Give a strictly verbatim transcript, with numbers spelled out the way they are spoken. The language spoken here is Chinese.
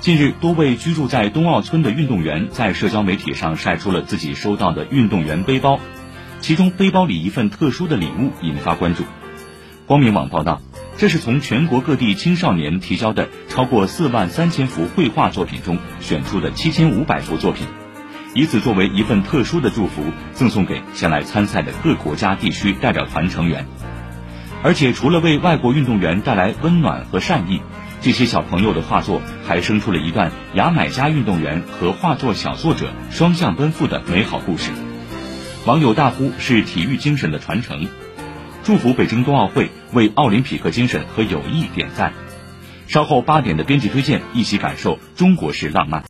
近日，多位居住在冬奥村的运动员在社交媒体上晒出了自己收到的运动员背包，其中背包里一份特殊的礼物引发关注。光明网报道，这是从全国各地青少年提交的超过四万三千幅绘画作品中选出的七千五百幅作品，以此作为一份特殊的祝福，赠送给前来参赛的各国家地区代表团成员。而且，除了为外国运动员带来温暖和善意，这些小朋友的画作还生出了一段牙买加运动员和画作小作者双向奔赴的美好故事。网友大呼是体育精神的传承，祝福北京冬奥会为奥林匹克精神和友谊点赞。稍后八点的编辑推荐，一起感受中国式浪漫。